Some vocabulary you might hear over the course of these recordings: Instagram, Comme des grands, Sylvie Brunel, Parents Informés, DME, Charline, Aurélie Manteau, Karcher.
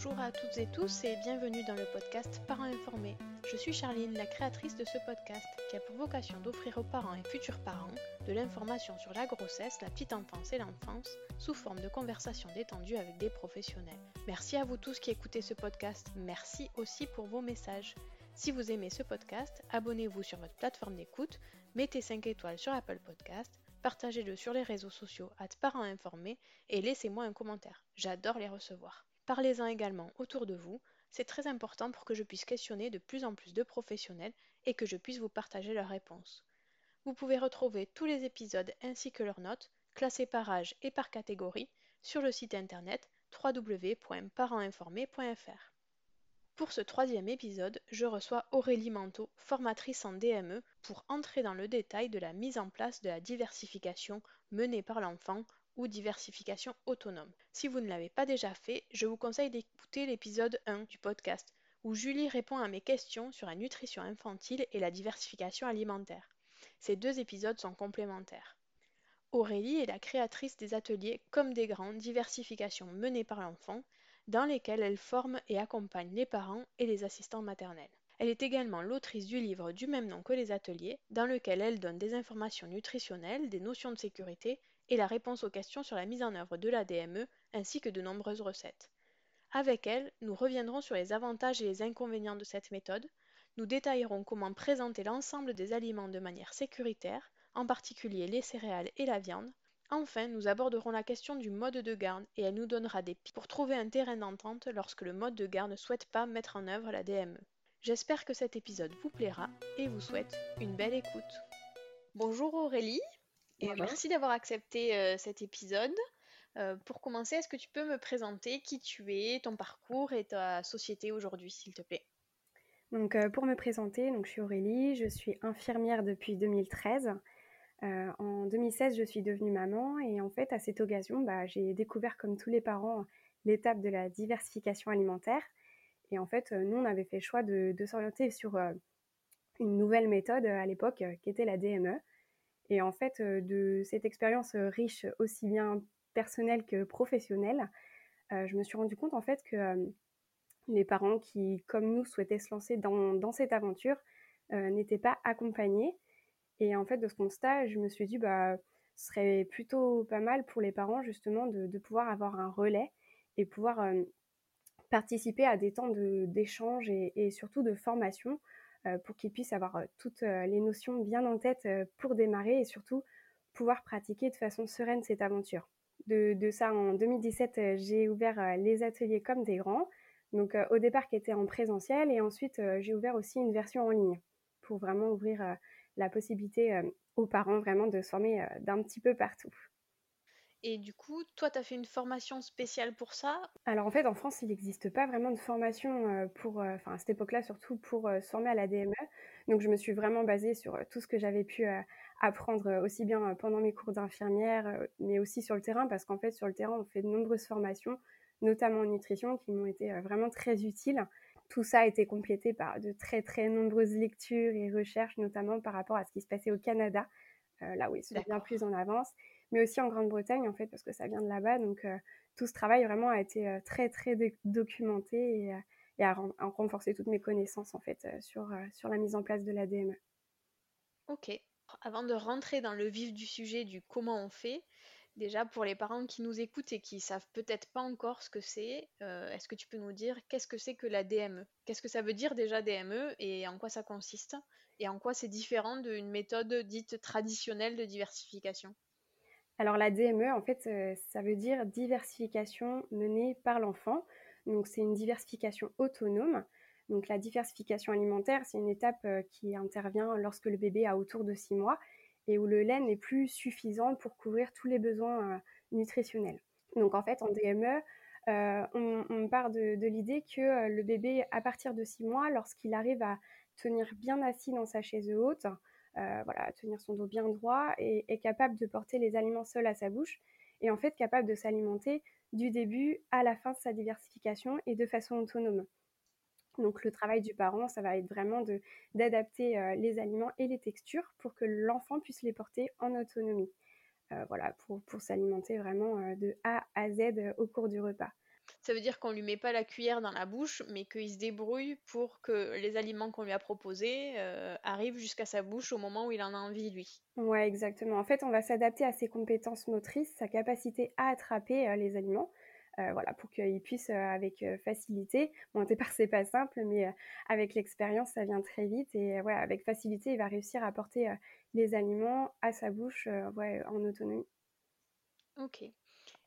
Bonjour à toutes et tous et bienvenue dans le podcast Parents Informés. Je suis Charline, la créatrice de ce podcast qui a pour vocation d'offrir aux parents et futurs parents de l'information sur la grossesse, la petite enfance et l'enfance sous forme de conversations détendues avec des professionnels. Merci à vous tous qui écoutez ce podcast. Merci aussi pour vos messages. Si vous aimez ce podcast, abonnez-vous sur votre plateforme d'écoute, mettez 5 étoiles sur Apple Podcast, partagez-le sur les réseaux sociaux @parentsinformés et laissez-moi un commentaire. J'adore les recevoir. Parlez-en également autour de vous, c'est très important pour que je puisse questionner de plus en plus de professionnels et que je puisse vous partager leurs réponses. Vous pouvez retrouver tous les épisodes ainsi que leurs notes, classés par âge et par catégorie, sur le site internet www.parentsinformés.fr. Pour ce 3e épisode, je reçois Aurélie Manteau, formatrice en DME, pour entrer dans le détail de la mise en place de la diversification menée par l'enfant, ou diversification autonome. Si vous ne l'avez pas déjà fait, je vous conseille d'écouter l'épisode 1 du podcast, où Julie répond à mes questions sur la nutrition infantile et la diversification alimentaire. Ces 2 épisodes sont complémentaires. Aurélie est la créatrice des ateliers Comme des grands, diversification menée par l'enfant, dans lesquels elle forme et accompagne les parents et les assistants maternels. Elle est également l'autrice du livre du même nom que les ateliers, dans lequel elle donne des informations nutritionnelles, des notions de sécurité et la réponse aux questions sur la mise en œuvre de la DME, ainsi que de nombreuses recettes. Avec elle, nous reviendrons sur les avantages et les inconvénients de cette méthode, nous détaillerons comment présenter l'ensemble des aliments de manière sécuritaire, en particulier les céréales et la viande. Enfin, nous aborderons la question du mode de garde et elle nous donnera des pistes pour trouver un terrain d'entente lorsque le mode de garde ne souhaite pas mettre en œuvre la DME. J'espère que cet épisode vous plaira et vous souhaite une belle écoute. Bonjour Aurélie. Et merci d'avoir accepté cet épisode. Pour commencer, est-ce que tu peux me présenter qui tu es, ton parcours et ta société aujourd'hui, s'il te plaît? Donc, pour me présenter, donc, je suis Aurélie, je suis infirmière depuis 2013. En 2016, je suis devenue maman et en fait, à cette occasion, j'ai découvert, comme tous les parents, l'étape de la diversification alimentaire. Et en fait, nous, on avait fait le choix de s'orienter sur une nouvelle méthode à l'époque, qui était la DME. Et en fait, de cette expérience riche, aussi bien personnelle que professionnelle, je me suis rendu compte en fait que les parents qui, comme nous, souhaitaient se lancer dans cette aventure n'étaient pas accompagnés. Et en fait, de ce constat, je me suis dit ce serait plutôt pas mal pour les parents justement de pouvoir avoir un relais et pouvoir participer à des temps d'échange et surtout de formation, pour qu'ils puissent avoir toutes les notions bien en tête pour démarrer et surtout pouvoir pratiquer de façon sereine cette aventure. De ça, en 2017, j'ai ouvert les ateliers Comme des grands, donc au départ qui était en présentiel et ensuite j'ai ouvert aussi une version en ligne pour vraiment ouvrir la possibilité aux parents vraiment de se former d'un petit peu partout. Et du coup, toi, tu as fait une formation spéciale pour ça? Alors en fait, en France, il n'existe pas vraiment de formation pour, à cette époque-là, surtout pour se former à la DME. Donc je me suis vraiment basée sur tout ce que j'avais pu apprendre aussi bien pendant mes cours d'infirmière, mais aussi sur le terrain, parce qu'en fait, sur le terrain, on fait de nombreuses formations, notamment en nutrition, qui m'ont été vraiment très utiles. Tout ça a été complété par de très, très nombreuses lectures et recherches, notamment par rapport à ce qui se passait au Canada, là où ils sont bien plus en avance, mais aussi en Grande-Bretagne, en fait, parce que ça vient de là-bas. Donc, tout ce travail, vraiment, a été très, très documenté et à renforcer toutes mes connaissances, en fait, sur la mise en place de la DME. Ok. Avant de rentrer dans le vif du sujet du comment on fait, déjà pour les parents qui nous écoutent et qui ne savent peut-être pas encore ce que c'est, est-ce que tu peux nous dire qu'est-ce que c'est que la DME ? Qu'est-ce que ça veut dire déjà DME et en quoi ça consiste ? Et en quoi c'est différent d'une méthode dite traditionnelle de diversification ? Alors la DME, en fait, ça veut dire diversification menée par l'enfant. Donc c'est une diversification autonome. Donc la diversification alimentaire, c'est une étape qui intervient lorsque le bébé a autour de 6 mois et où le lait n'est plus suffisant pour couvrir tous les besoins nutritionnels. Donc en fait, en DME, on part de l'idée que le bébé, à partir de 6 mois, lorsqu'il arrive à tenir bien assis dans sa chaise haute, voilà, tenir son dos bien droit et est capable de porter les aliments seuls à sa bouche et en fait capable de s'alimenter du début à la fin de sa diversification et de façon autonome. Donc le travail du parent, ça va être vraiment d'adapter les aliments et les textures pour que l'enfant puisse les porter en autonomie. Voilà, pour s'alimenter vraiment de A à Z au cours du repas. Ça veut dire qu'on ne lui met pas la cuillère dans la bouche, mais qu'il se débrouille pour que les aliments qu'on lui a proposés arrivent jusqu'à sa bouche au moment où il en a envie, lui. Ouais, exactement. En fait, on va s'adapter à ses compétences motrices, sa capacité à attraper les aliments. Voilà, pour qu'ils puissent avec facilité, bon au départ c'est pas simple, mais avec l'expérience ça vient très vite et ouais, avec facilité il va réussir à porter les aliments à sa bouche ouais, en autonomie. Ok.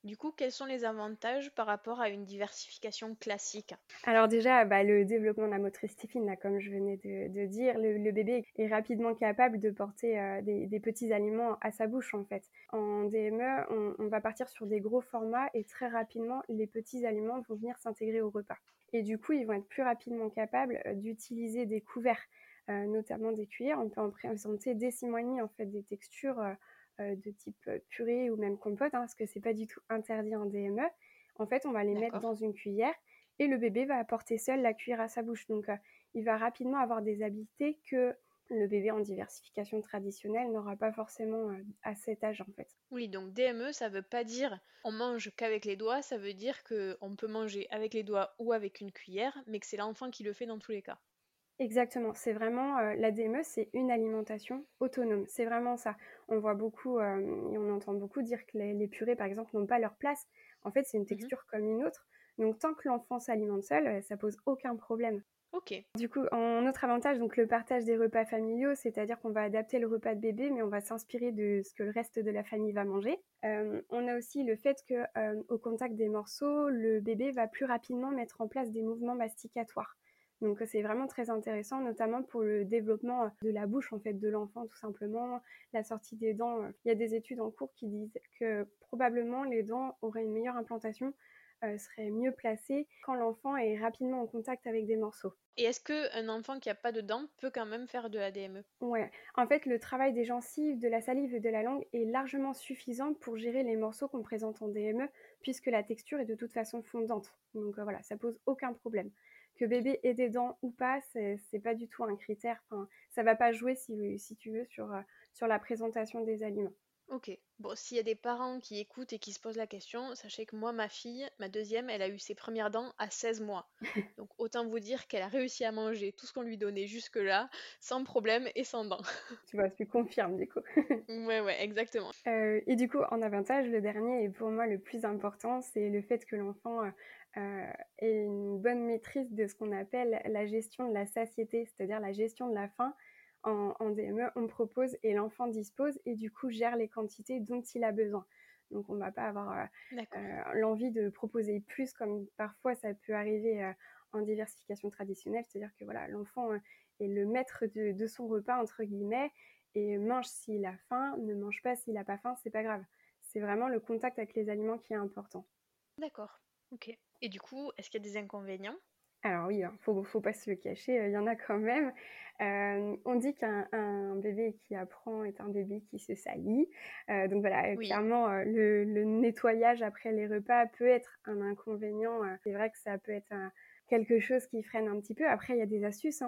Du coup, quels sont les avantages par rapport à une diversification classique ? Alors déjà, le développement de la motricité fine, là, comme je venais de dire, le bébé est rapidement capable de porter des petits aliments à sa bouche en fait. En DME, on va partir sur des gros formats et très rapidement, les petits aliments vont venir s'intégrer au repas. Et du coup, ils vont être plus rapidement capables d'utiliser des couverts, notamment des cuillères. On peut en présenter dès 6 mois et demi en fait, des textures de type purée ou même compote, parce que c'est pas du tout interdit en DME. En fait, on va les mettre dans une cuillère et le bébé va apporter seul la cuillère à sa bouche. Donc, il va rapidement avoir des habiletés que le bébé en diversification traditionnelle n'aura pas forcément à cet âge, en fait. Oui, donc DME, ça veut pas dire on mange qu'avec les doigts, ça veut dire qu'on peut manger avec les doigts ou avec une cuillère, mais que c'est l'enfant qui le fait dans tous les cas. Exactement, c'est vraiment, la DME, c'est une alimentation autonome, c'est vraiment ça. On voit beaucoup et on entend beaucoup dire que les purées, par exemple, n'ont pas leur place. En fait, c'est une texture comme une autre. Donc, tant que l'enfant s'alimente seul, ça pose aucun problème. Ok. Du coup, en autre avantage, donc le partage des repas familiaux, c'est-à-dire qu'on va adapter le repas de bébé, mais on va s'inspirer de ce que le reste de la famille va manger. On a aussi le fait que, au contact des morceaux, le bébé va plus rapidement mettre en place des mouvements masticatoires. Donc c'est vraiment très intéressant, notamment pour le développement de la bouche en fait de l'enfant tout simplement, la sortie des dents. Il y a des études en cours qui disent que probablement les dents auraient une meilleure implantation, seraient mieux placées quand l'enfant est rapidement en contact avec des morceaux. Et est-ce qu'un enfant qui n'a pas de dents peut quand même faire de la DME ? Ouais, en fait le travail des gencives, de la salive et de la langue est largement suffisant pour gérer les morceaux qu'on présente en DME puisque la texture est de toute façon fondante. Donc voilà, ça pose aucun problème. Que bébé ait des dents ou pas, c'est pas du tout un critère. Enfin, ça va pas jouer, si tu veux, sur la présentation des aliments. Ok. Bon, s'il y a des parents qui écoutent et qui se posent la question, sachez que moi, ma fille, ma deuxième, elle a eu ses premières dents à 16 mois. Donc, autant vous dire qu'elle a réussi à manger tout ce qu'on lui donnait jusque-là, sans problème et sans dents. Tu vois, tu confirmes, du coup. Ouais, exactement. Et du coup, en avantage, le dernier et pour moi le plus important, c'est le fait que l'enfant... et une bonne maîtrise de ce qu'on appelle la gestion de la satiété, c'est-à-dire la gestion de la faim. En DME, on propose et l'enfant dispose et du coup gère les quantités dont il a besoin. Donc on ne va pas avoir l'envie de proposer plus comme parfois ça peut arriver en diversification traditionnelle, c'est-à-dire que voilà, l'enfant est le maître de son repas entre guillemets et mange s'il a faim, ne mange pas s'il n'a pas faim, c'est pas grave. C'est vraiment le contact avec les aliments qui est important. D'accord, ok. Et du coup, est-ce qu'il y a des inconvénients ? Alors oui, hein, faut pas se le cacher, il y en a quand même. On dit qu'un bébé qui apprend est un bébé qui se salit. Donc voilà, oui. Clairement, le nettoyage après les repas peut être un inconvénient. C'est vrai que ça peut être quelque chose qui freine un petit peu. Après, il y a des astuces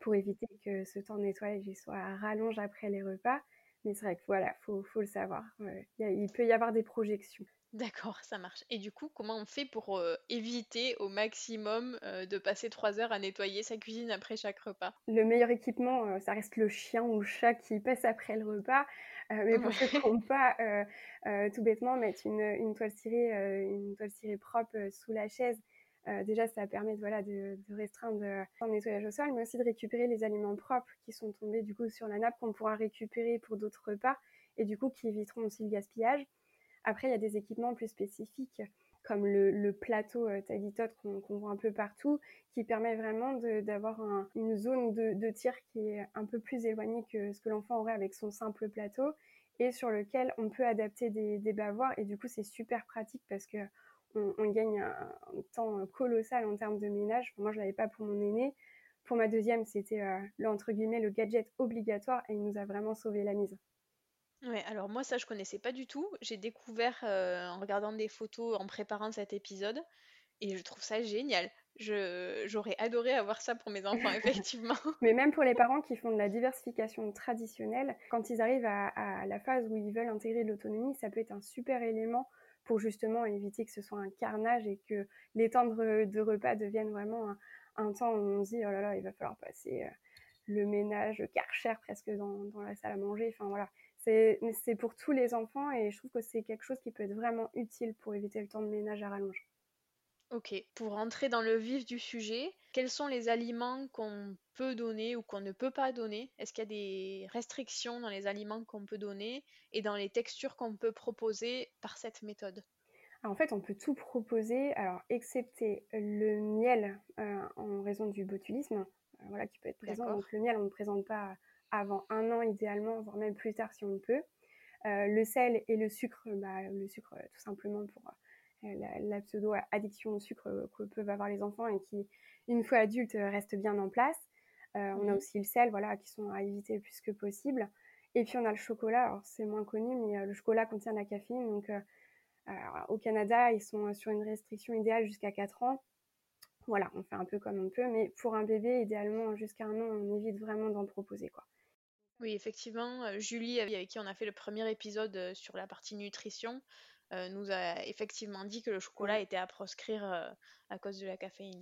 pour éviter que ce temps de nettoyage soit à rallonge après les repas. Mais c'est vrai que voilà, faut le savoir. Il peut y avoir des projections. D'accord, ça marche. Et du coup, comment on fait pour éviter au maximum de passer 3 heures à nettoyer sa cuisine après chaque repas ? Le meilleur équipement, ça reste le chien ou le chat qui passe après le repas. Mais pour ceux qui n'ont pas, tout bêtement, mettre une toile cirée propre sous la chaise. Déjà, ça permet de restreindre le nettoyage au sol, mais aussi de récupérer les aliments propres qui sont tombés du coup sur la nappe, qu'on pourra récupérer pour d'autres repas et du coup qui éviteront aussi le gaspillage. Après, il y a des équipements plus spécifiques, comme le plateau tagliatelle qu'on voit un peu partout, qui permet vraiment d'avoir une zone de tir qui est un peu plus éloignée que ce que l'enfant aurait avec son simple plateau, et sur lequel on peut adapter des bavoirs. Et du coup, c'est super pratique parce qu'on gagne un temps colossal en termes de ménage. Moi, je ne l'avais pas pour mon aîné. Pour ma deuxième, c'était entre guillemets, le gadget obligatoire, et il nous a vraiment sauvé la mise. Ouais, alors moi ça je connaissais pas du tout, j'ai découvert en regardant des photos, en préparant cet épisode, et je trouve ça génial. J'aurais adoré avoir ça pour mes enfants, effectivement. Mais même pour les parents qui font de la diversification traditionnelle, quand ils arrivent à la phase où ils veulent intégrer de l'autonomie, ça peut être un super élément pour justement éviter que ce soit un carnage et que les temps de repas deviennent vraiment un temps où on se dit « oh là là, il va falloir passer le ménage, le Karcher presque dans la salle à manger », enfin voilà. C'est pour tous les enfants, et je trouve que c'est quelque chose qui peut être vraiment utile pour éviter le temps de ménage à rallonge. Ok, pour rentrer dans le vif du sujet, quels sont les aliments qu'on peut donner ou qu'on ne peut pas donner ? Est-ce qu'il y a des restrictions dans les aliments qu'on peut donner et dans les textures qu'on peut proposer par cette méthode ? En fait, on peut tout proposer, alors excepté le miel en raison du botulisme, voilà, qui peut être présent. D'accord. Donc le miel, on ne présente pas avant 1 an idéalement, voire même plus tard si on peut. Le sel et le sucre, le sucre tout simplement pour la pseudo-addiction au sucre que peuvent avoir les enfants et qui, une fois adultes, reste bien en place. On a aussi le sel, voilà, qui sont à éviter plus que possible. Et puis on a le chocolat, alors c'est moins connu, mais le chocolat contient de la caféine. Donc au Canada, ils sont sur une restriction idéale jusqu'à 4 ans. Voilà, on fait un peu comme on peut, mais pour un bébé, idéalement, jusqu'à 1 an, on évite vraiment d'en proposer, quoi. Oui, effectivement, Julie, avec qui on a fait le premier épisode sur la partie nutrition, nous a effectivement dit que le chocolat était à proscrire à cause de la caféine.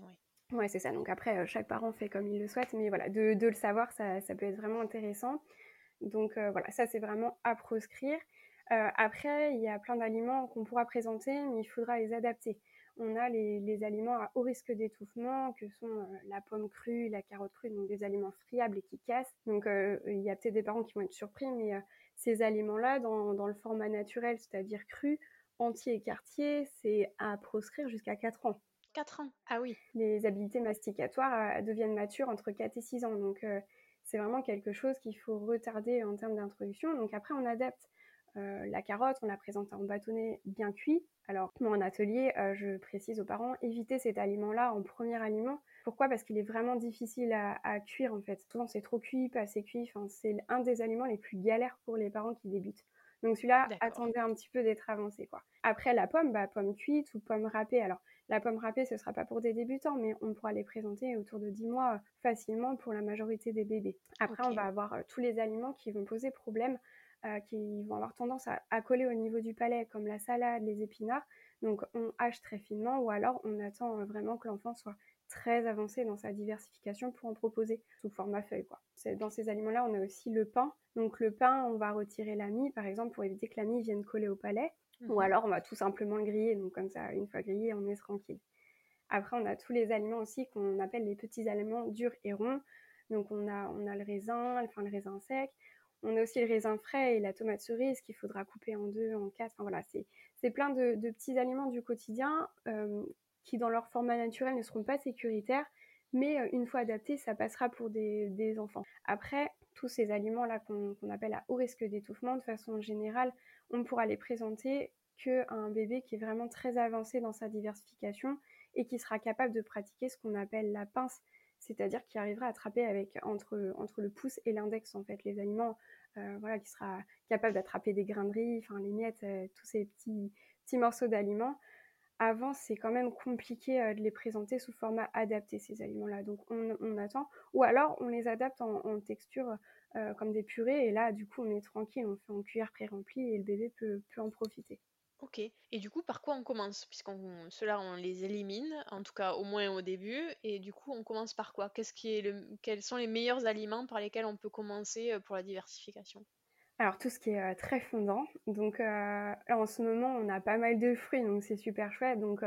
Oui, ouais, c'est ça. Donc après, chaque parent fait comme il le souhaite, mais voilà, de le savoir, ça peut être vraiment intéressant. Donc voilà, ça, c'est vraiment à proscrire. Après, il y a plein d'aliments qu'on pourra présenter, mais il faudra les adapter. On a les aliments à haut risque d'étouffement, que sont la pomme crue, la carotte crue, donc des aliments friables et qui cassent. Donc, il y a peut-être des parents qui vont être surpris, mais ces aliments-là, dans le format naturel, c'est-à-dire cru, entier et quartier, c'est à proscrire jusqu'à 4 ans. 4 ans, ah oui. Les habiletés masticatoires deviennent matures entre 4 et 6 ans. Donc, c'est vraiment quelque chose qu'il faut retarder en termes d'introduction. Donc, après, on adapte. La carotte, on la présente en bâtonnet bien cuit. Alors, moi, en atelier, je précise aux parents, évitez cet aliment-là en premier aliment. Pourquoi ? Parce qu'il est vraiment difficile à cuire, en fait. Souvent, c'est trop cuit, pas assez cuit. Enfin, c'est un des aliments les plus galères pour les parents qui débutent. Donc, celui-là, d'accord, attendez un petit peu d'être avancé, quoi. Après, la pomme, pomme cuite ou pomme râpée. Alors, la pomme râpée, ce ne sera pas pour des débutants, mais on pourra les présenter autour de 10 mois facilement pour la majorité des bébés. Après, okay, on va avoir tous les aliments qui vont poser problème. Qui vont avoir tendance à coller au niveau du palais, comme la salade, les épinards. Donc on hache très finement, ou alors on attend vraiment que l'enfant soit très avancé dans sa diversification pour en proposer sous format feuille, quoi. Dans ces aliments-là, on a aussi le pain. Donc le pain, on va retirer la mie, par exemple, pour éviter que la mie vienne coller au palais. Mmh. Ou alors on va tout simplement le griller. Donc comme ça, une fois grillé, on est tranquille. Après, on a tous les aliments aussi qu'on appelle les petits aliments durs et ronds. Donc on a le raisin, enfin le raisin sec. On a aussi le raisin frais et la tomate cerise qu'il faudra couper en 2, en 4. Enfin voilà, c'est plein de petits aliments du quotidien qui, dans leur format naturel, ne seront pas sécuritaires. Mais une fois adaptés, ça passera pour des enfants. Après, tous ces aliments-là qu'on appelle à haut risque d'étouffement, de façon générale, on pourra les présenter qu'à un bébé qui est vraiment très avancé dans sa diversification et qui sera capable de pratiquer ce qu'on appelle la pince, c'est-à-dire qui arrivera à attraper avec entre le pouce et l'index en fait les aliments, qui sera capable d'attraper des grains de riz, les miettes, tous ces petits morceaux d'aliments. Avant, c'est quand même compliqué de les présenter sous format adapté, ces aliments-là. Donc, on attend. Ou alors, on les adapte en texture comme des purées. Et là, du coup, on est tranquille. On fait en cuillère pré-remplie et le bébé peut en profiter. Ok. Et du coup, par quoi on commence ? Puisqu'on ceux-là, on les élimine, en tout cas au moins au début. Et du coup, on commence par quoi ? Quels sont les meilleurs aliments par lesquels on peut commencer pour la diversification ? Alors, tout ce qui est très fondant. Donc, en ce moment, on a pas mal de fruits, donc c'est super chouette. Donc,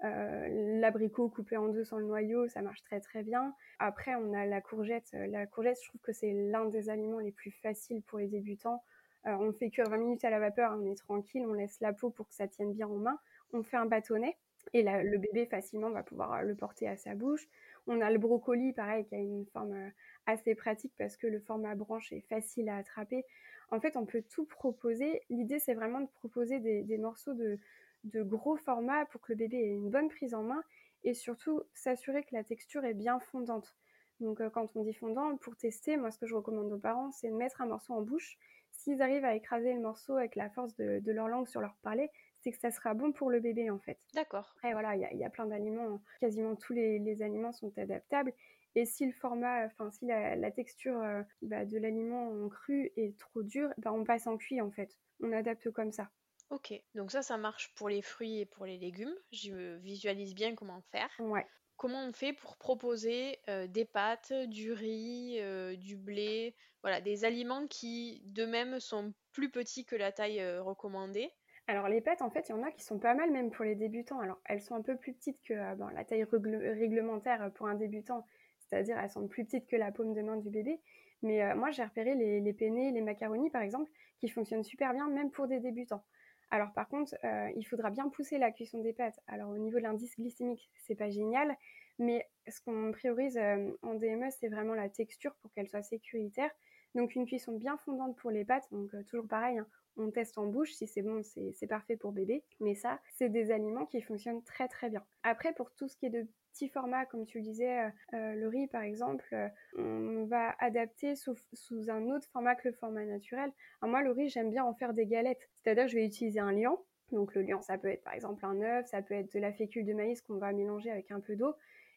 l'abricot coupé en deux sans le noyau, ça marche très, très bien. Après, on a la courgette. La courgette, je trouve que c'est l'un des aliments les plus faciles pour les débutants. On fait cuire 20 minutes à la vapeur, on est tranquille, on laisse la peau pour que ça tienne bien en main. On fait un bâtonnet et le bébé, facilement, va pouvoir le porter à sa bouche. On a le brocoli, pareil, qui a une forme assez pratique parce que le format branche est facile à attraper. En fait, on peut tout proposer. L'idée, c'est vraiment de proposer des morceaux de gros format pour que le bébé ait une bonne prise en main et surtout s'assurer que la texture est bien fondante. Donc, quand on dit fondant, pour tester, moi, ce que je recommande aux parents, c'est de mettre un morceau en bouche. S'ils arrivent à écraser le morceau avec la force de leur langue sur leur palais, c'est que ça sera bon pour le bébé, en fait. D'accord. Après, il y a plein d'aliments. Quasiment tous les aliments sont adaptables. Et si le format, si la texture de l'aliment en cru est trop dure, on passe en cuit en fait. On adapte comme ça. Ok, donc ça marche pour les fruits et pour les légumes. Je visualise bien comment faire. Ouais. Comment on fait pour proposer des pâtes, du riz, du blé, des aliments qui d'eux-mêmes sont plus petits que la taille recommandée? Alors les pâtes, en fait, il y en a qui sont pas mal même pour les débutants. Alors elles sont un peu plus petites que la taille réglementaire pour un débutant. C'est-à-dire, elles sont plus petites que la paume de main du bébé. Mais moi, j'ai repéré les penne, les macaronis, par exemple, qui fonctionnent super bien, même pour des débutants. Alors, par contre, il faudra bien pousser la cuisson des pâtes. Alors, au niveau de l'indice glycémique, c'est pas génial. Mais ce qu'on priorise en DME, c'est vraiment la texture pour qu'elle soit sécuritaire. Donc, une cuisson bien fondante pour les pâtes. Donc, toujours pareil, hein, on teste en bouche. Si c'est bon, c'est parfait pour bébé. Mais ça, c'est des aliments qui fonctionnent très, très bien. Après, pour tout ce qui est de petit format, comme tu le disais, le riz par exemple, on va adapter sous un autre format que le format naturel. Alors moi, le riz, j'aime bien en faire des galettes, c'est-à-dire que je vais utiliser un liant. Donc le liant, ça peut être par exemple un œuf, ça peut être de la fécule de maïs qu'on va mélanger avec un peu d'eau.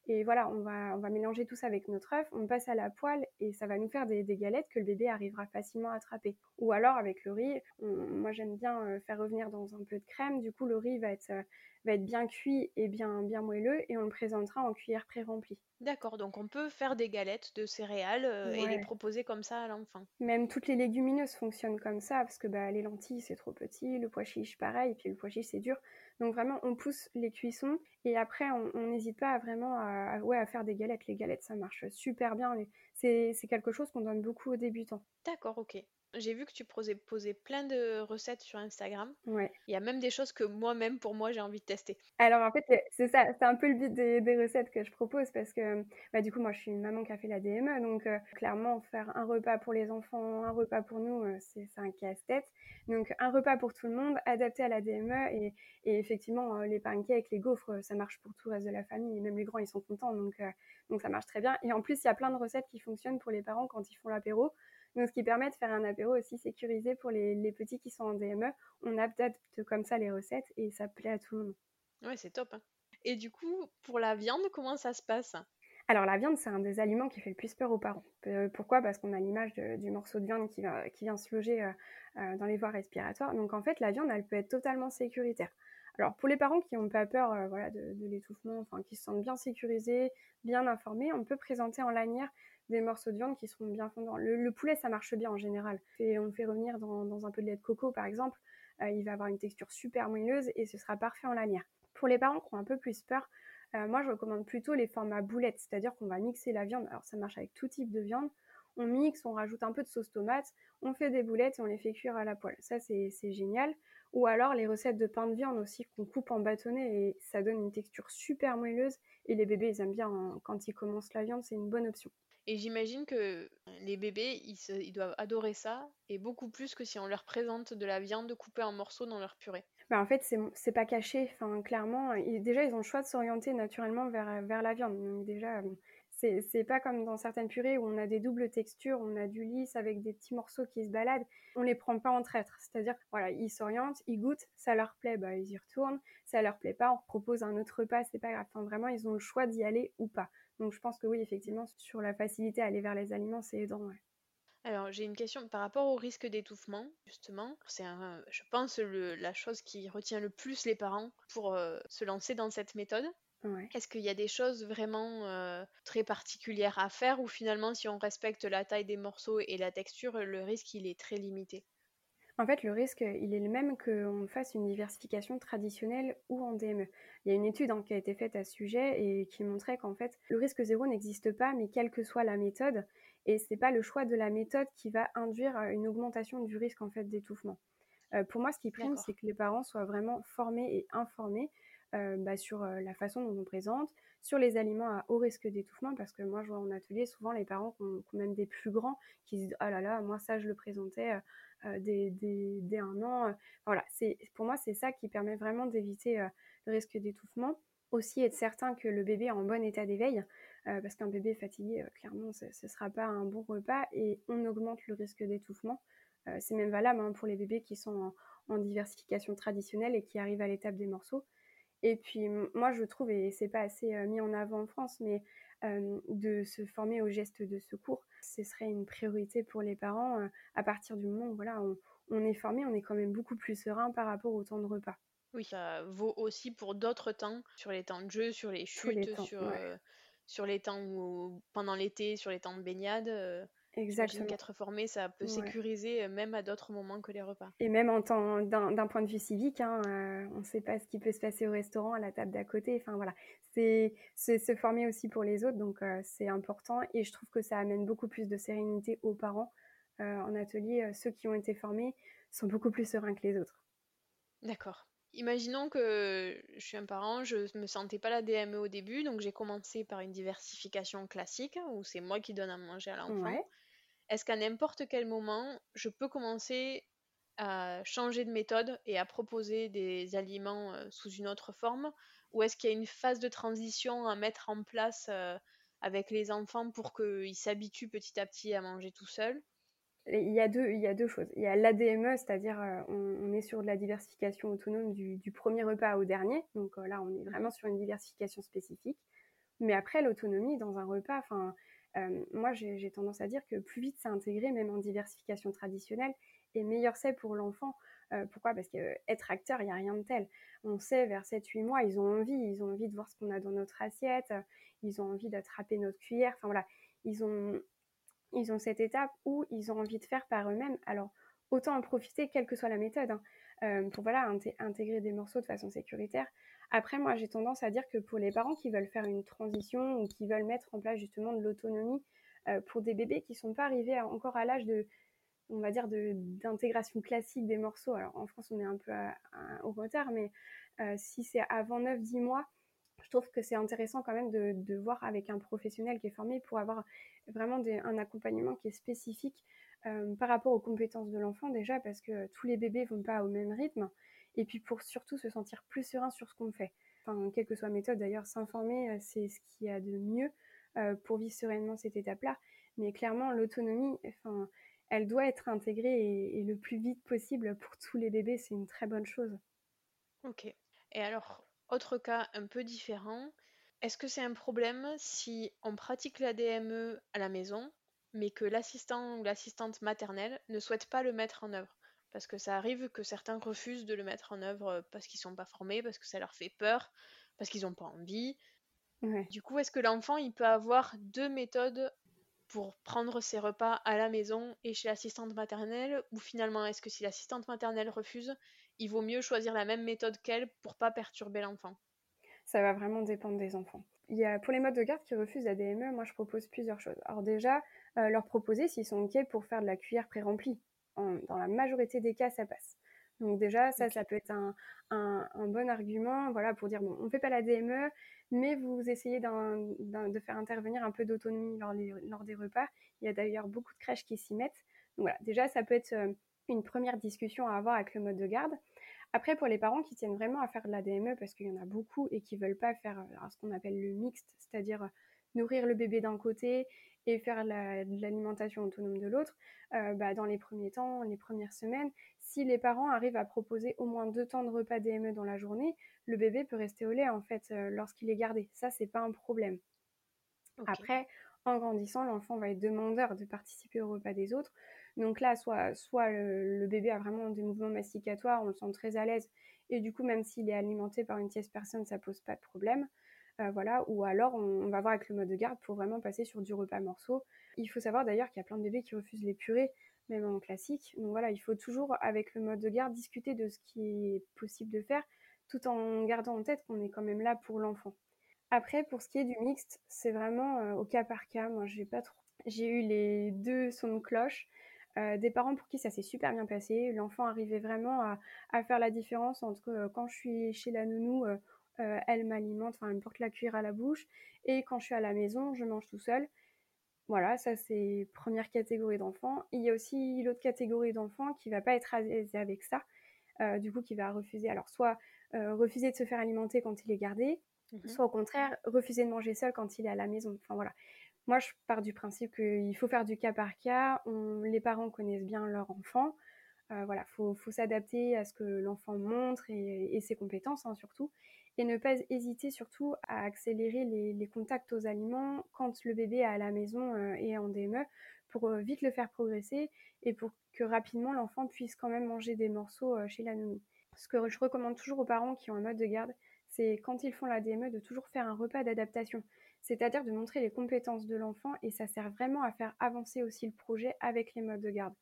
Et voilà, on va mélanger tout ça avec notre œuf, on passe à la poêle et ça va nous faire des galettes que le bébé arrivera facilement à attraper. Ou alors avec le riz, moi j'aime bien faire revenir dans un peu de crème, du coup le riz va être bien cuit et bien moelleux et on le présentera en cuillère pré-remplie. D'accord, donc on peut faire des galettes de céréales et les proposer comme ça à l'enfant. Même toutes les légumineuses fonctionnent comme ça parce que les lentilles c'est trop petit, le pois chiche pareil, et puis le pois chiche c'est dur. Donc vraiment, on pousse les cuissons et après, on n'hésite pas à faire des galettes. Les galettes, ça marche super bien. C'est quelque chose qu'on donne beaucoup aux débutants. D'accord, ok. J'ai vu que tu posais plein de recettes sur Instagram. Ouais. Il y a même des choses que moi-même, pour moi, j'ai envie de tester. Alors en fait, c'est ça. C'est un peu le but des recettes que je propose parce que du coup, moi, je suis une maman qui a fait la DME. Donc clairement, faire un repas pour les enfants, un repas pour nous, c'est un casse-tête. Donc un repas pour tout le monde, adapté à la DME. Et effectivement, les pancakes, les gaufres, ça marche pour tout le reste de la famille. Et même les grands, ils sont contents. Donc ça marche très bien. Et en plus, il y a plein de recettes qui fonctionnent pour les parents quand ils font l'apéro. Donc, ce qui permet de faire un apéro aussi sécurisé pour les petits qui sont en DME. On adapte comme ça les recettes et ça plaît à tout le monde. Ouais, c'est top. Hein. Et du coup, pour la viande, comment ça se passe ? Alors, la viande, c'est un des aliments qui fait le plus peur aux parents. Pourquoi ? Parce qu'on a l'image du morceau de viande qui vient se loger dans les voies respiratoires. Donc, en fait, la viande, elle peut être totalement sécuritaire. Alors, pour les parents qui n'ont pas peur de l'étouffement, qui se sentent bien sécurisés, bien informés, on peut présenter en lanière des morceaux de viande qui seront bien fondants. Le poulet, ça marche bien en général. Et on le fait revenir dans un peu de lait de coco, par exemple. Il va avoir une texture super moelleuse et ce sera parfait en lanière. Pour les parents qui ont un peu plus peur, moi, je recommande plutôt les formats boulettes, c'est-à-dire qu'on va mixer la viande. Alors, ça marche avec tout type de viande. on mixe, on rajoute un peu de sauce tomate, on fait des boulettes et on les fait cuire à la poêle. Ça, c'est génial. Ou alors les recettes de pain de viande aussi qu'on coupe en bâtonnets et ça donne une texture super moelleuse. Et les bébés, ils aiment bien quand ils commencent la viande, c'est une bonne option. Et j'imagine que les bébés, ils doivent adorer ça et beaucoup plus que si on leur présente de la viande coupée en morceaux dans leur purée. Bah en fait, c'est pas caché. Enfin, clairement, déjà, ils ont le choix de s'orienter naturellement vers la viande. Donc déjà, c'est pas comme dans certaines purées où on a des doubles textures, on a du lisse avec des petits morceaux qui se baladent. On les prend pas en traître. C'est-à-dire, voilà, ils s'orientent, ils goûtent, ça leur plaît, bah ils y retournent. Ça leur plaît pas, on propose un autre repas, c'est pas grave. Enfin, vraiment, ils ont le choix d'y aller ou pas. Donc je pense que oui, effectivement, sur la facilité à aller vers les aliments, c'est aidant, ouais. Alors, j'ai une question par rapport au risque d'étouffement, justement. C'est, je pense, la chose qui retient le plus les parents pour se lancer dans cette méthode. Ouais. Est-ce qu'il y a des choses vraiment très particulières à faire ou finalement, si on respecte la taille des morceaux et la texture, le risque, il est très limité ? En fait, le risque, il est le même qu'on fasse une diversification traditionnelle ou en DME. Il y a une étude qui a été faite à ce sujet et qui montrait qu'en fait, le risque zéro n'existe pas, mais quelle que soit la méthode, et c'est pas le choix de la méthode qui va induire une augmentation du risque en fait d'étouffement. Pour moi, ce qui prime, c'est que les parents soient vraiment formés et informés sur la façon dont on présente, sur les aliments à haut risque d'étouffement, parce que moi, je vois en atelier souvent les parents, qui ont même des plus grands, qui disent « Ah là là, moi ça, je le présentais ». Dès un an, voilà, pour moi c'est ça qui permet vraiment d'éviter le risque d'étouffement, aussi être certain que le bébé est en bon état d'éveil, parce qu'un bébé fatigué, clairement ce ne sera pas un bon repas et on augmente le risque d'étouffement. C'est même valable pour les bébés qui sont en diversification traditionnelle et qui arrivent à l'étape des morceaux. Et puis moi je trouve, et c'est pas assez mis en avant en France, mais de se former aux gestes de secours, ce serait une priorité pour les parents à partir du moment où voilà, on est formé, on est quand même beaucoup plus serein par rapport au temps de repas. Oui, ça vaut aussi pour d'autres temps, sur les temps de jeu, sur les chutes, sur les temps où, pendant l'été, sur les temps de baignade. Exactement. Qu'être formé, ça peut sécuriser même à d'autres moments que les repas. Et même en temps d'un point de vue civique, on ne sait pas ce qui peut se passer au restaurant, à la table d'à côté. Enfin voilà, c'est se former aussi pour les autres, donc c'est important. Et je trouve que ça amène beaucoup plus de sérénité aux parents en atelier. Ceux qui ont été formés sont beaucoup plus sereins que les autres. D'accord. Imaginons que je suis un parent, je ne me sentais pas la DME au début, donc j'ai commencé par une diversification classique, où c'est moi qui donne à manger à l'enfant. Ouais. Est-ce qu'à n'importe quel moment, je peux commencer à changer de méthode et à proposer des aliments sous une autre forme ? Ou est-ce qu'il y a une phase de transition à mettre en place avec les enfants pour qu'ils s'habituent petit à petit à manger tout seuls ? Il y a deux choses. Il y a l'ADME, c'est-à-dire on est sur de la diversification autonome du premier repas au dernier. Donc là, on est vraiment sur une diversification spécifique. Mais après, l'autonomie dans un repas, moi, j'ai tendance à dire que plus vite c'est intégré, même en diversification traditionnelle, et meilleur c'est pour l'enfant. Pourquoi ? Parce qu'être acteur, il n'y a rien de tel. On sait, vers 7-8 mois, ils ont envie de voir ce qu'on a dans notre assiette, ils ont envie d'attraper notre cuillère. Enfin voilà, ils ont cette étape où ils ont envie de faire par eux-mêmes. Alors, autant en profiter, quelle que soit la méthode, pour intégrer des morceaux de façon sécuritaire. Après, moi, j'ai tendance à dire que pour les parents qui veulent faire une transition ou qui veulent mettre en place justement de l'autonomie pour des bébés qui ne sont pas arrivés encore à l'âge d'intégration classique des morceaux. Alors, en France, on est un peu au retard, mais si c'est avant 9-10 mois, je trouve que c'est intéressant quand même de voir avec un professionnel qui est formé pour avoir vraiment un accompagnement qui est spécifique par rapport aux compétences de l'enfant déjà, parce que tous les bébés ne vont pas au même rythme, et puis pour surtout se sentir plus serein sur ce qu'on fait. Enfin, quelle que soit la méthode d'ailleurs, s'informer, c'est ce qu'il y a de mieux pour vivre sereinement cette étape-là, mais clairement l'autonomie, elle doit être intégrée et le plus vite possible pour tous les bébés, c'est une très bonne chose. Ok, et alors... Autre cas un peu différent, est-ce que c'est un problème si on pratique la DME à la maison, mais que l'assistant ou l'assistante maternelle ne souhaite pas le mettre en œuvre ? Parce que ça arrive que certains refusent de le mettre en œuvre parce qu'ils ne sont pas formés, parce que ça leur fait peur, parce qu'ils n'ont pas envie. Ouais. Du coup, est-ce que l'enfant, il peut avoir deux méthodes pour prendre ses repas à la maison et chez l'assistante maternelle, ou finalement, est-ce que si l'assistante maternelle refuse, il vaut mieux choisir la même méthode qu'elle pour pas perturber l'enfant ? Ça va vraiment dépendre des enfants. Il y a, pour les modes de garde qui refusent la DME, moi je propose plusieurs choses. Alors déjà, leur proposer s'ils sont OK pour faire de la cuillère pré-remplie. Dans la majorité des cas, ça passe. Donc déjà, ça, okay. Ça peut être un bon argument, voilà, pour dire, bon, on ne fait pas la DME, mais vous essayez de faire intervenir un peu d'autonomie lors des repas. Il y a d'ailleurs beaucoup de crèches qui s'y mettent. Donc voilà, déjà, ça peut être une première discussion à avoir avec le mode de garde. Après, pour les parents qui tiennent vraiment à faire de la DME, parce qu'il y en a beaucoup et qui ne veulent pas faire ce qu'on appelle le mixte, c'est-à-dire nourrir le bébé d'un côté et faire de l'alimentation autonome de l'autre, dans les premiers temps, les premières semaines, si les parents arrivent à proposer au moins 2 temps de repas DME dans la journée, le bébé peut rester au lait, en fait, lorsqu'il est gardé. Ça, c'est pas un problème. Okay. Après, en grandissant, l'enfant va être demandeur de participer au repas des autres. Donc là, soit le bébé a vraiment des mouvements masticatoires, on le sent très à l'aise, et du coup, même s'il est alimenté par une tierce personne, ça pose pas de problème. Ou alors on va voir avec le mode de garde pour vraiment passer sur du repas morceau. Il faut savoir d'ailleurs qu'il y a plein de bébés qui refusent les purées, même en classique. Donc voilà, il faut toujours, avec le mode de garde, discuter de ce qui est possible de faire, tout en gardant en tête qu'on est quand même là pour l'enfant. Après, pour ce qui est du mixte, c'est vraiment au cas par cas. Moi, j'ai eu les 2 sons de cloche. Des parents pour qui ça s'est super bien passé. L'enfant arrivait vraiment à faire la différence entre quand je suis chez la nounou, elle m'alimente, elle me porte la cuillère à la bouche, et quand je suis à la maison, je mange tout seul. Voilà, ça c'est première catégorie d'enfants. Il y a aussi l'autre catégorie d'enfants qui va pas être à l'aise avec ça, du coup qui va refuser. Alors soit refuser de se faire alimenter quand il est gardé, soit au contraire refuser de manger seul quand il est à la maison. Enfin voilà. Moi je pars du principe qu'il faut faire du cas par cas. Les parents connaissent bien leur enfant. Voilà, faut s'adapter à ce que l'enfant montre et ses compétences surtout. Et ne pas hésiter surtout à accélérer les contacts aux aliments quand le bébé est à la maison et en DME pour vite le faire progresser et pour que rapidement l'enfant puisse quand même manger des morceaux chez la nounou. Ce que je recommande toujours aux parents qui ont un mode de garde, c'est quand ils font la DME de toujours faire un repas d'adaptation, c'est-à-dire de montrer les compétences de l'enfant et ça sert vraiment à faire avancer aussi le projet avec les modes de garde.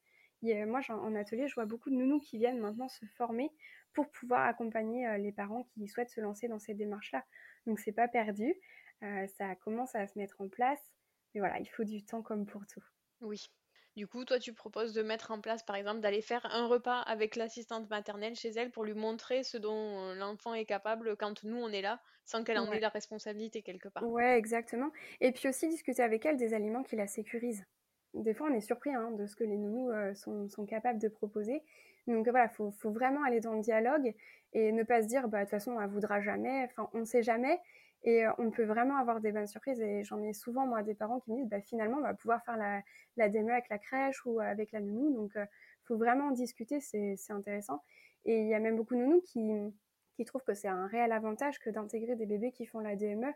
Moi, en atelier, je vois beaucoup de nounous qui viennent maintenant se former pour pouvoir accompagner les parents qui souhaitent se lancer dans cette démarche-là. Donc, c'est pas perdu. Ça commence à se mettre en place. Mais voilà, il faut du temps comme pour tout. Oui. Du coup, toi, tu proposes de mettre en place, par exemple, d'aller faire un repas avec l'assistante maternelle chez elle pour lui montrer ce dont l'enfant est capable quand nous, on est là, sans qu'elle en ait la responsabilité quelque part. Ouais, exactement. Et puis aussi, discuter avec elle des aliments qui la sécurisent. Des fois, on est surpris de ce que les nounous sont capables de proposer. Donc voilà, faut vraiment aller dans le dialogue et ne pas se dire, de toute façon, elle voudra jamais. Enfin, on ne sait jamais et on peut vraiment avoir des bonnes surprises. Et j'en ai souvent, moi, des parents qui me disent, finalement, on va pouvoir faire la DME avec la crèche ou avec la nounou. Donc, faut vraiment en discuter, c'est intéressant. Et il y a même beaucoup de nounous qui trouvent que c'est un réel avantage que d'intégrer des bébés qui font la DME.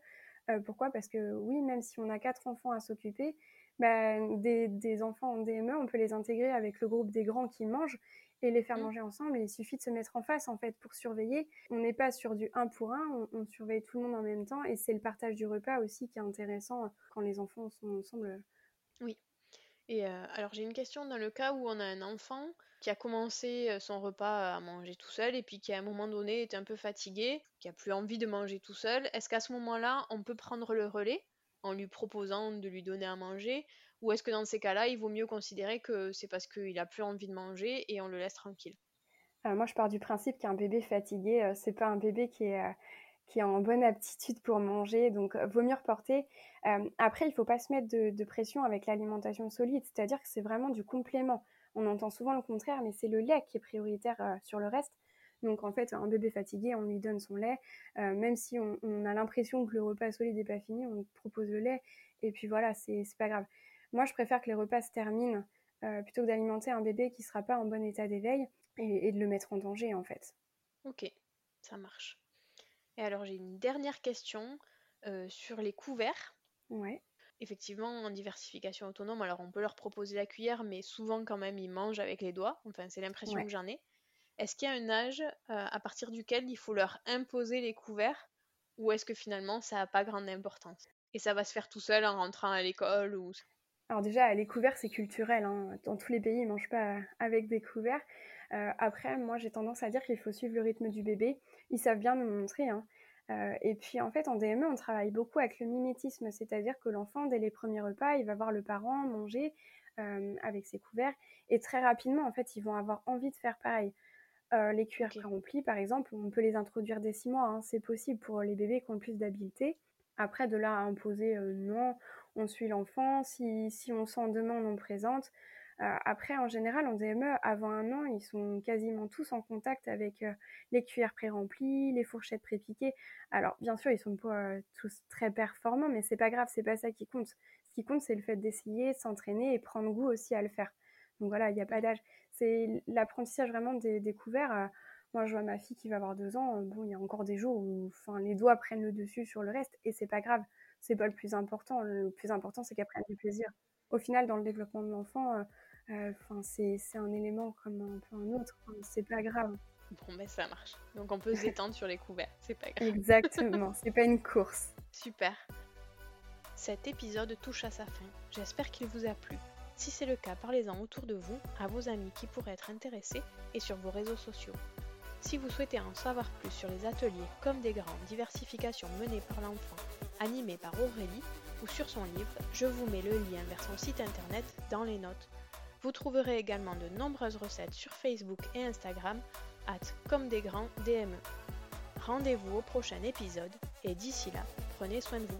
Pourquoi ? Parce que oui, même si on a 4 enfants à s'occuper, des enfants en DME, on peut les intégrer avec le groupe des grands qui mangent et les faire manger ensemble. Et il suffit de se mettre en face, en fait, pour surveiller. On n'est pas sur du 1 pour 1, on surveille tout le monde en même temps. Et c'est le partage du repas aussi qui est intéressant quand les enfants sont ensemble. Oui. Et alors, j'ai une question. Dans le cas où on a un enfant qui a commencé son repas à manger tout seul et puis qui, à un moment donné, est un peu fatigué, qui n'a plus envie de manger tout seul, est-ce qu'à ce moment-là, on peut prendre le relais en lui proposant de lui donner à manger, ou est-ce que dans ces cas-là, il vaut mieux considérer que c'est parce qu'il n'a plus envie de manger et on le laisse tranquille ? Moi, je pars du principe qu'un bébé fatigué, c'est pas un bébé qui est en bonne aptitude pour manger, donc vaut mieux reporter. Après, il faut pas se mettre de pression avec l'alimentation solide, c'est-à-dire que c'est vraiment du complément. On entend souvent le contraire, mais c'est le lait qui est prioritaire sur le reste. Donc en fait, un bébé fatigué, on lui donne son lait, même si on a l'impression que le repas solide n'est pas fini, on propose le lait, et puis voilà, c'est pas grave. Moi, je préfère que les repas se terminent, plutôt que d'alimenter un bébé qui ne sera pas en bon état d'éveil, et de le mettre en danger en fait. Ok, ça marche. Et alors j'ai une dernière question sur les couverts. Ouais. Effectivement, en diversification autonome, alors on peut leur proposer la cuillère, mais souvent quand même, ils mangent avec les doigts, enfin c'est l'impression que j'en ai. Est-ce qu'il y a un âge à partir duquel il faut leur imposer les couverts ou est-ce que finalement ça n'a pas grande importance ? Et ça va se faire tout seul en rentrant à l'école ou... Alors déjà, les couverts, c'est culturel. Dans tous les pays, ils ne mangent pas avec des couverts. Après, moi, j'ai tendance à dire qu'il faut suivre le rythme du bébé. Ils savent bien nous montrer. Et puis en fait en DME on travaille beaucoup avec le mimétisme, c'est-à-dire que l'enfant dès les premiers repas il va voir le parent manger avec ses couverts et très rapidement en fait ils vont avoir envie de faire pareil. Les cuillères pré-remplies par exemple, on peut les introduire dès 6 mois, hein, c'est possible pour les bébés qui ont le plus d'habileté. Après de là à imposer non, on suit l'enfant, si on sent demain on en présente. Après en général en DME avant 1 an ils sont quasiment tous en contact avec les cuillères pré-remplies, les fourchettes pré-piquées. Alors bien sûr ils sont pas tous très performants mais c'est pas grave, c'est pas ça qui compte. Ce qui compte c'est le fait d'essayer, de s'entraîner et prendre goût aussi à le faire. Donc voilà, il n'y a pas d'âge, c'est l'apprentissage vraiment des couverts. Moi je vois ma fille qui va avoir 2 ans, bon il y a encore des jours où les doigts prennent le dessus sur le reste et c'est pas grave, c'est pas le plus important, le plus important c'est qu'elle prenne du plaisir. Au final dans le développement de l'enfant, c'est un élément comme un peu un autre, c'est pas grave. Bon ben ça marche, donc on peut se détendre sur les couverts, c'est pas grave. Exactement, c'est pas une course. Super. Cet épisode touche à sa fin, j'espère qu'il vous a plu. Si c'est le cas, parlez-en autour de vous, à vos amis qui pourraient être intéressés et sur vos réseaux sociaux. Si vous souhaitez en savoir plus sur les ateliers Comme des grands, diversification menée par l'enfant, animée par Aurélie ou sur son livre, je vous mets le lien vers son site internet dans les notes. Vous trouverez également de nombreuses recettes sur Facebook et Instagram @comedesgrandsdme. Rendez-vous au prochain épisode et d'ici là, prenez soin de vous.